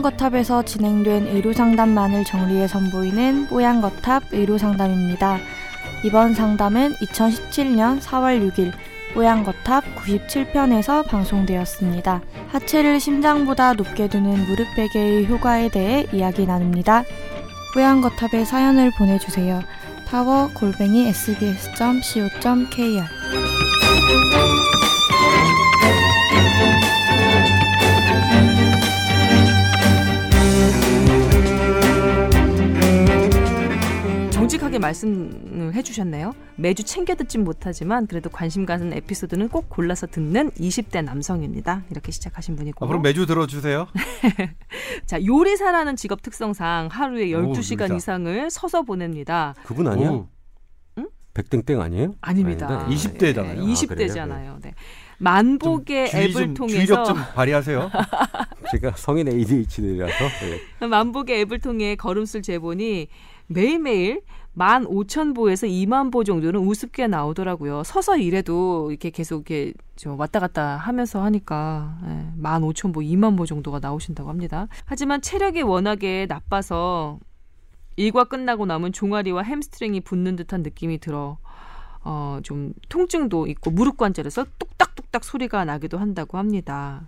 뽀양거탑에서 진행된 의료상담만을 정리해 선보이는 뽀양거탑 의료상담입니다. 이번 상담은 2017년 4월 6일 뽀양거탑 97편에서 방송되었습니다. 하체를 심장보다 높게 두는 무릎베개의 효과에 대해 이야기 나눕니다. 뽀양거탑에 사연을 보내주세요. tower@sbs.co.kr 솔직하게 말씀을 해주셨네요. 매주 챙겨 듣진 못하지만 그래도 관심 가는 에피소드는 꼭 골라서 듣는 20대 남성입니다. 이렇게 시작하신 분이고 앞으로 매주 들어주세요. 자, 요리사라는 직업 특성상 하루에 12시간 이상을 서서 보냅니다. 그분 아니야? 응? 백땡땡 아니에요? 아닙니다. 20대잖아요. 20대잖아요. 네. 만복의 앱을 통해서 주의력 좀 발휘하세요. 제가 성인 ADHD라서 네. 만복의 앱을 통해 걸음수를 재보니 매일매일 15,000보에서 20,000보 정도는 우습게 나오더라고요. 서서 일해도 이렇게 계속 이렇게 왔다 갔다 하면서 하니까 15,000보, 20,000보 정도가 나오신다고 합니다. 하지만 체력이 워낙에 나빠서 일과 끝나고 남은 종아리와 햄스트링이 붙는 듯한 느낌이 들어 좀 통증도 있고 무릎 관절에서 뚝딱뚝딱 소리가 나기도 한다고 합니다.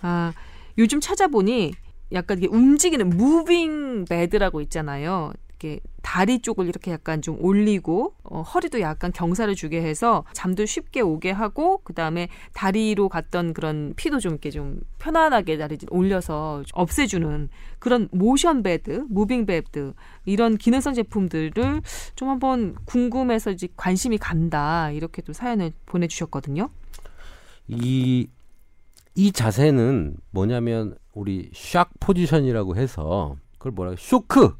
아, 요즘 찾아보니 약간 이게 움직이는 무빙 베드라고 있잖아요. 이렇게 다리 쪽을 이렇게 약간 좀 올리고 허리도 약간 경사를 주게 해서 잠도 쉽게 오게 하고 그 다음에 다리로 갔던 그런 피도 좀 이렇게 좀 편안하게 다리 올려서 없애주는 그런 모션 베드, 무빙 베드 이런 기능성 제품들을 좀 한번 궁금해서 이제 관심이 간다 이렇게 또 사연을 보내주셨거든요. 이 자세는 뭐냐면 우리 샥 포지션이라고 해서 그걸 뭐라 쇼크,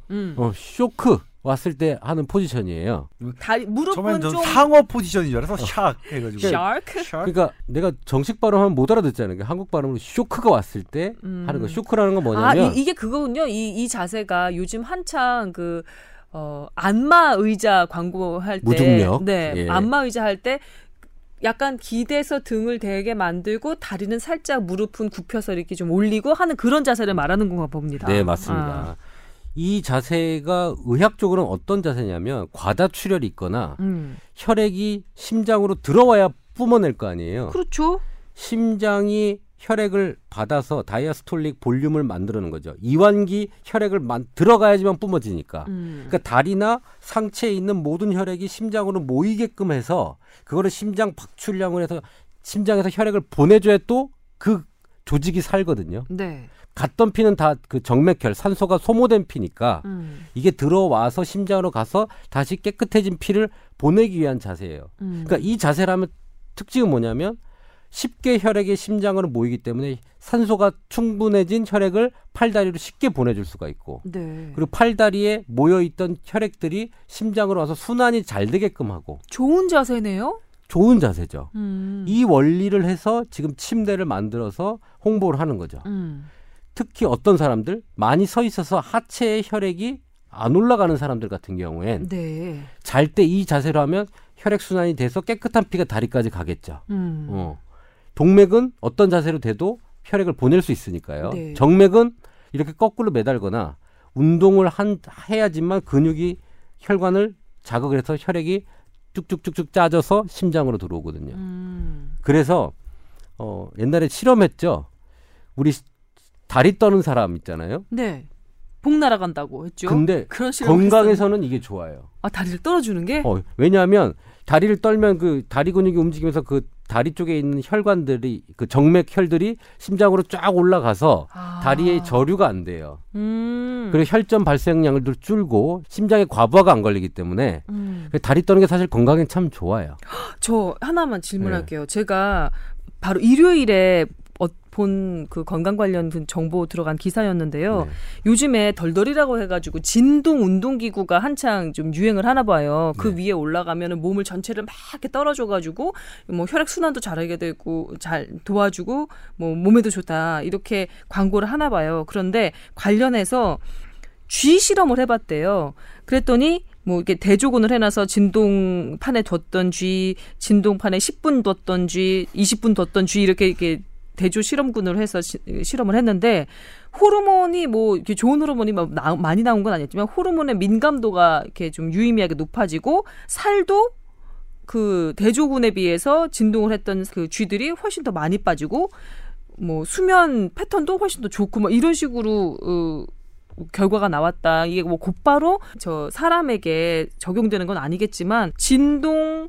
쇼크 왔을 때 하는 포지션이에요. 다리 무릎은 좀 상어 포지션인 줄 알아서 샥 해가지고. 샥. 그러니까 내가 정식 발음하면 못 알아듣잖아요. 그러니까 한국 발음으로 쇼크가 왔을 때 하는 거. 쇼크라는 건 뭐냐면 이게 그거군요. 이 자세가 요즘 한창 그 안마 의자 광고할 때 무중력. 네, 예. 안마 의자 할 때. 약간 기대서 등을 되게 만들고 다리는 살짝 무릎은 굽혀서 이렇게 좀 올리고 하는 그런 자세를 말하는 건가 봅니다. 네, 맞습니다. 아. 이 자세가 의학적으로는 어떤 자세냐면 과다출혈이 있거나 혈액이 심장으로 들어와야 뿜어낼 거 아니에요. 그렇죠. 심장이 혈액을 받아서 다이아스톨릭 볼륨을 만드는 거죠. 이완기 혈액을 들어가야지만 뿜어지니까. 그러니까 다리나 상체에 있는 모든 혈액이 심장으로 모이게끔 해서 그거를 심장 박출량을 해서 심장에서 혈액을 보내줘야 또 그 조직이 살거든요. 네. 갔던 피는 다 그 정맥혈, 산소가 소모된 피니까 이게 들어와서 심장으로 가서 다시 깨끗해진 피를 보내기 위한 자세예요. 그러니까 이 자세라면 특징은 뭐냐면 쉽게 혈액이 심장으로 모이기 때문에 산소가 충분해진 혈액을 팔다리로 쉽게 보내줄 수가 있고 네. 그리고 팔다리에 모여있던 혈액들이 심장으로 와서 순환이 잘 되게끔 하고 좋은 자세네요? 좋은 자세죠. 이 원리를 해서 지금 침대를 만들어서 홍보를 하는 거죠. 특히 어떤 사람들 많이 서 있어서 하체의 혈액이 안 올라가는 사람들 같은 경우엔 네. 잘 때 이 자세로 하면 혈액순환이 돼서 깨끗한 피가 다리까지 가겠죠. 동맥은 어떤 자세로 돼도 혈액을 보낼 수 있으니까요. 네. 정맥은 이렇게 거꾸로 매달거나 운동을 해야지만 근육이 혈관을 자극을 해서 혈액이 쭉쭉쭉쭉 짜져서 심장으로 들어오거든요. 그래서 옛날에 실험했죠. 우리 다리 떠는 사람 있잖아요. 네. 복 날아간다고 했죠. 근데 건강에서는 이게 좋아요. 아, 다리를 떨어주는 게? 왜냐하면 다리를 떨면 그 다리 근육이 움직이면서 그 다리 쪽에 있는 혈관들이 그 정맥혈들이 심장으로 쫙 올라가서 다리에 저류가 안 돼요. 그리고 혈전 발생량을 줄고 심장에 과부하가 안 걸리기 때문에 다리 떠는 게 사실 건강에 참 좋아요. 저 하나만 질문할게요. 네. 제가 바로 일요일에 본 그 건강 관련 정보 들어간 기사였는데요. 네. 요즘에 덜덜이라고 해가지고 진동 운동기구가 한창 좀 유행을 하나 봐요. 그 네. 위에 올라가면은 몸을 전체를 막 이렇게 떨어줘가지고 뭐 혈액 순환도 잘하게 되고 잘 도와주고 뭐 몸에도 좋다 이렇게 광고를 하나 봐요. 그런데 관련해서 쥐 실험을 해봤대요. 그랬더니 뭐 이렇게 대조군을 해놔서 진동판에 뒀던 쥐, 진동판에 10분 뒀던 쥐, 20분 뒀던 쥐 이렇게 대조 실험군을 해서 실험을 했는데 호르몬이 뭐 이렇게 좋은 호르몬이 막 많이 나온 건 아니었지만 호르몬의 민감도가 이렇게 좀 유의미하게 높아지고 살도 그 대조군에 비해서 진동을 했던 그 쥐들이 훨씬 더 많이 빠지고 뭐 수면 패턴도 훨씬 더 좋고 뭐 이런 식으로 결과가 나왔다. 이게 뭐 곧바로 저 사람에게 적용되는 건 아니겠지만 진동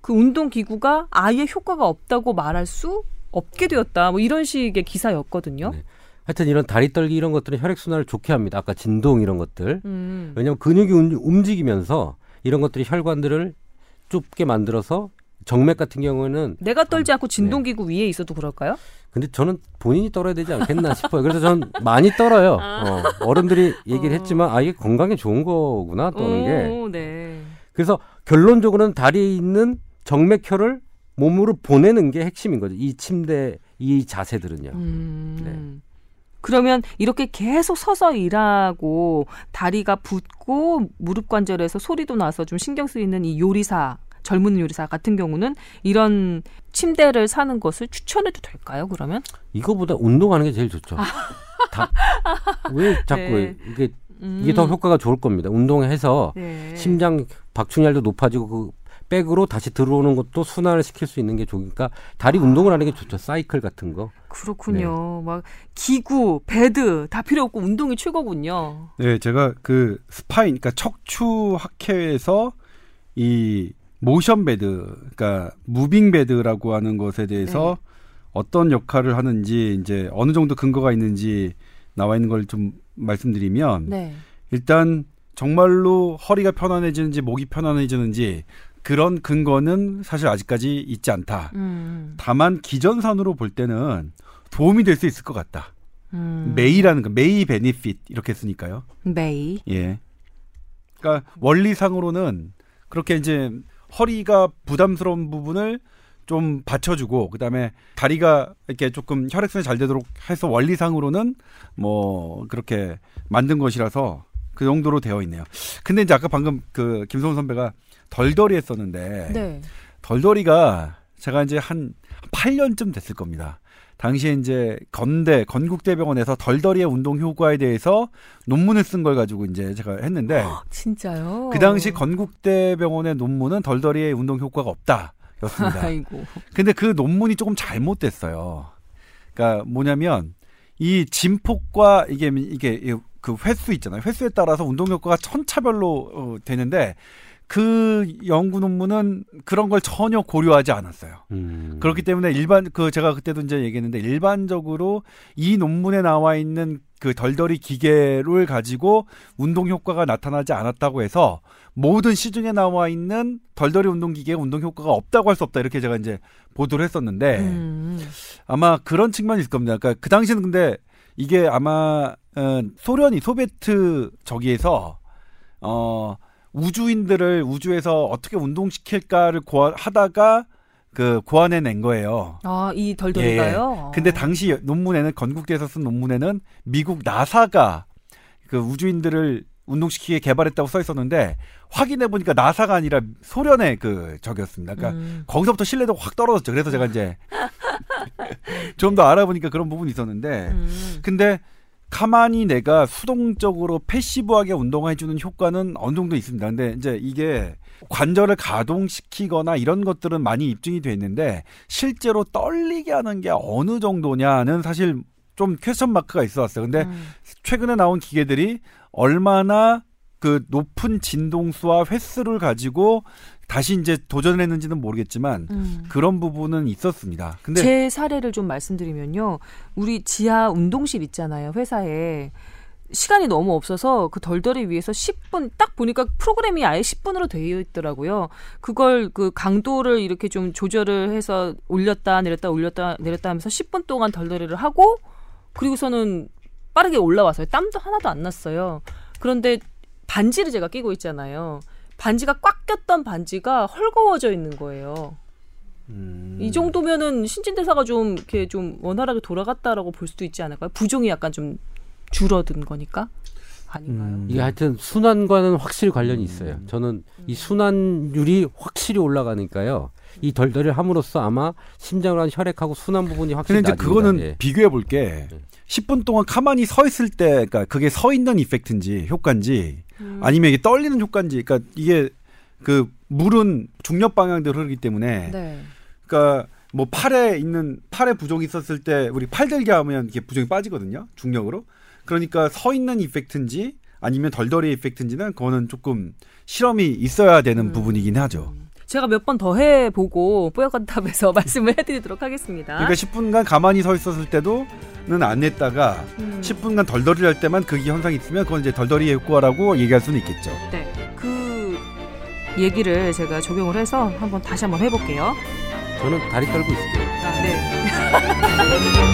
그 운동기구가 아예 효과가 없다고 말할 수 없게 되었다. 뭐 이런 식의 기사였거든요. 네. 하여튼 이런 다리 떨기 이런 것들은 혈액순환을 좋게 합니다. 아까 진동 이런 것들. 왜냐하면 근육이 움직이면서 이런 것들이 혈관들을 좁게 만들어서 정맥 같은 경우는 내가 떨지 않고 진동기구 네. 위에 있어도 그럴까요? 근데 저는 본인이 떨어야 되지 않겠나 싶어요. 그래서 저는 많이 떨어요. 어른들이 얘기를 했지만 아 이게 건강에 좋은 거구나 떠는 게. 네. 그래서 결론적으로는 다리에 있는 정맥혈을 몸으로 보내는 게 핵심인 거죠. 이 침대, 이 자세들은요. 네. 그러면 이렇게 계속 서서 일하고 다리가 붓고 무릎 관절에서 소리도 나서 좀 신경 쓰이는 이 요리사, 젊은 요리사 같은 경우는 이런 침대를 사는 것을 추천해도 될까요? 그러면 이거보다 운동하는 게 제일 좋죠. 왜 자꾸 네. 이게 더 효과가 좋을 겁니다. 운동해서 네. 심장 박충혈도 높아지고 그 백으로 다시 들어오는 것도 순환을 시킬 수 있는 게 좋으니까 다리 운동을 하는 게 좋죠. 사이클 같은 거. 그렇군요. 네. 막 기구, 베드 다 필요 없고 운동이 최고군요. 네, 제가 그 스파인, 그러니까 척추학회에서 이 모션 베드, 그러니까 무빙 베드라고 하는 것에 대해서 네. 어떤 역할을 하는지 이제 어느 정도 근거가 있는지 나와 있는 걸 좀 말씀드리면 네. 일단 정말로 허리가 편안해지는지 목이 편안해지는지 그런 근거는 사실 아직까지 있지 않다. 다만 기전산으로 볼 때는 도움이 될 수 있을 것 같다. 메이라는 거, 메이 베네핏 이렇게 쓰니까요. 메이. 예. 그러니까 원리상으로는 그렇게 이제 허리가 부담스러운 부분을 좀 받쳐주고 그다음에 다리가 이렇게 조금 혈액순환이 잘 되도록 해서 원리상으로는 뭐 그렇게 만든 것이라서 그 정도로 되어 있네요. 근데 이제 아까 방금 그 김성훈 선배가 덜덜이 했었는데 네. 덜덜이가 제가 이제 한 8년쯤 됐을 겁니다. 당시에 이제 건대 건국대병원에서 덜덜이의 운동 효과에 대해서 논문을 쓴 걸 가지고 이제 제가 했는데 진짜요? 그 당시 건국대병원의 논문은 덜덜이의 운동 효과가 없다였습니다. 아이고. 근데 그 논문이 조금 잘못됐어요. 그러니까 뭐냐면 이 진폭과 이게 그 횟수 있잖아요. 횟수에 따라서 운동 효과가 천차별로 되는데 그 연구 논문은 그런 걸 전혀 고려하지 않았어요. 그렇기 때문에 제가 그때도 이제 얘기했는데 일반적으로 이 논문에 나와 있는 그 덜덜이 기계를 가지고 운동 효과가 나타나지 않았다고 해서 모든 시중에 나와 있는 덜덜이 운동 기계의 운동 효과가 없다고 할 수 없다. 이렇게 제가 이제 보도를 했었는데 아마 그런 측면이 있을 겁니다. 그러니까 그 당시는 근데 이게 아마 소베트 저기에서 우주인들을 우주에서 어떻게 운동시킬까를 하다가 그 고안해낸 거예요. 아, 이 덜덜이가요? 예. 근데 당시 논문에는 건국대에서 쓴 논문에는 미국 나사가 그 우주인들을 운동시키게 개발했다고 써 있었는데 확인해 보니까 나사가 아니라 소련의 그 저기였습니다. 그러니까 거기서부터 신뢰도가 확 떨어졌죠. 그래서 제가 이제 좀 더 알아보니까 그런 부분이 있었는데 근데 가만히 내가 수동적으로 패시브하게 운동해주는 효과는 어느 정도 있습니다. 근데 이제 이게 관절을 가동시키거나 이런 것들은 많이 입증이 돼 있는데 실제로 떨리게 하는 게 어느 정도냐는 사실 좀 퀘스천 마크가 있어왔어요. 근데 최근에 나온 기계들이 얼마나 그 높은 진동수와 횟수를 가지고 다시 이제 도전을 했는지는 모르겠지만 그런 부분은 있었습니다. 근데 제 사례를 좀 말씀드리면요. 우리 지하 운동실 있잖아요. 회사에. 시간이 너무 없어서 그 덜덜이 위해서 10분 딱 보니까 프로그램이 아예 10분으로 되어 있더라고요. 그걸 그 강도를 이렇게 좀 조절을 해서 올렸다 내렸다 하면서 10분 동안 덜덜이를 하고 그리고서는 빠르게 올라와서요. 땀도 하나도 안 났어요. 그런데 반지를 제가 끼고 있잖아요. 반지가 꽉 꼈던 반지가 헐거워져 있는 거예요. 이 정도면은 신진대사가 좀 이렇게 좀 원활하게 돌아갔다라고 볼 수도 있지 않을까요? 부종이 약간 좀 줄어든 거니까 아닌가요? 이게 하여튼 순환과는 확실히 관련이 있어요. 저는 이 순환율이 확실히 올라가니까요. 이 덜덜이 함으로써 아마 심장을 한 혈액하고 순환 부분이 확실히 낮아집니다. 근데 이제 그거는 예. 비교해 볼게 10분 동안 가만히 서 있을 때 그러니까 그게 서 있는 이펙트인지 효과인지 아니면 이게 떨리는 효과인지 그러니까 이게 그 물은 중력 방향대로 흐르기 때문에 네. 그러니까 뭐 팔에 있는 팔에 부종이 있었을 때 우리 팔들기 하면 이게 부종이 빠지거든요. 중력으로. 그러니까 서 있는 이펙트인지 아니면 덜덜이 이펙트인지는 그거는 조금 실험이 있어야 되는 부분이긴 하죠. 제가 몇 번 더 해보고 뽀양거탑에서 말씀을 해드리도록 하겠습니다. 그러니까 10분간 가만히 서 있었을 때도는 안 했다가 10분간 덜덜이 할 때만 그게 현상이 있으면 그건 이제 덜덜이 효과라고 얘기할 수는 있겠죠. 네, 그 얘기를 제가 적용을 해서 한번 다시 한번 해볼게요. 저는 다리 떨고 있을게요. 아, 네.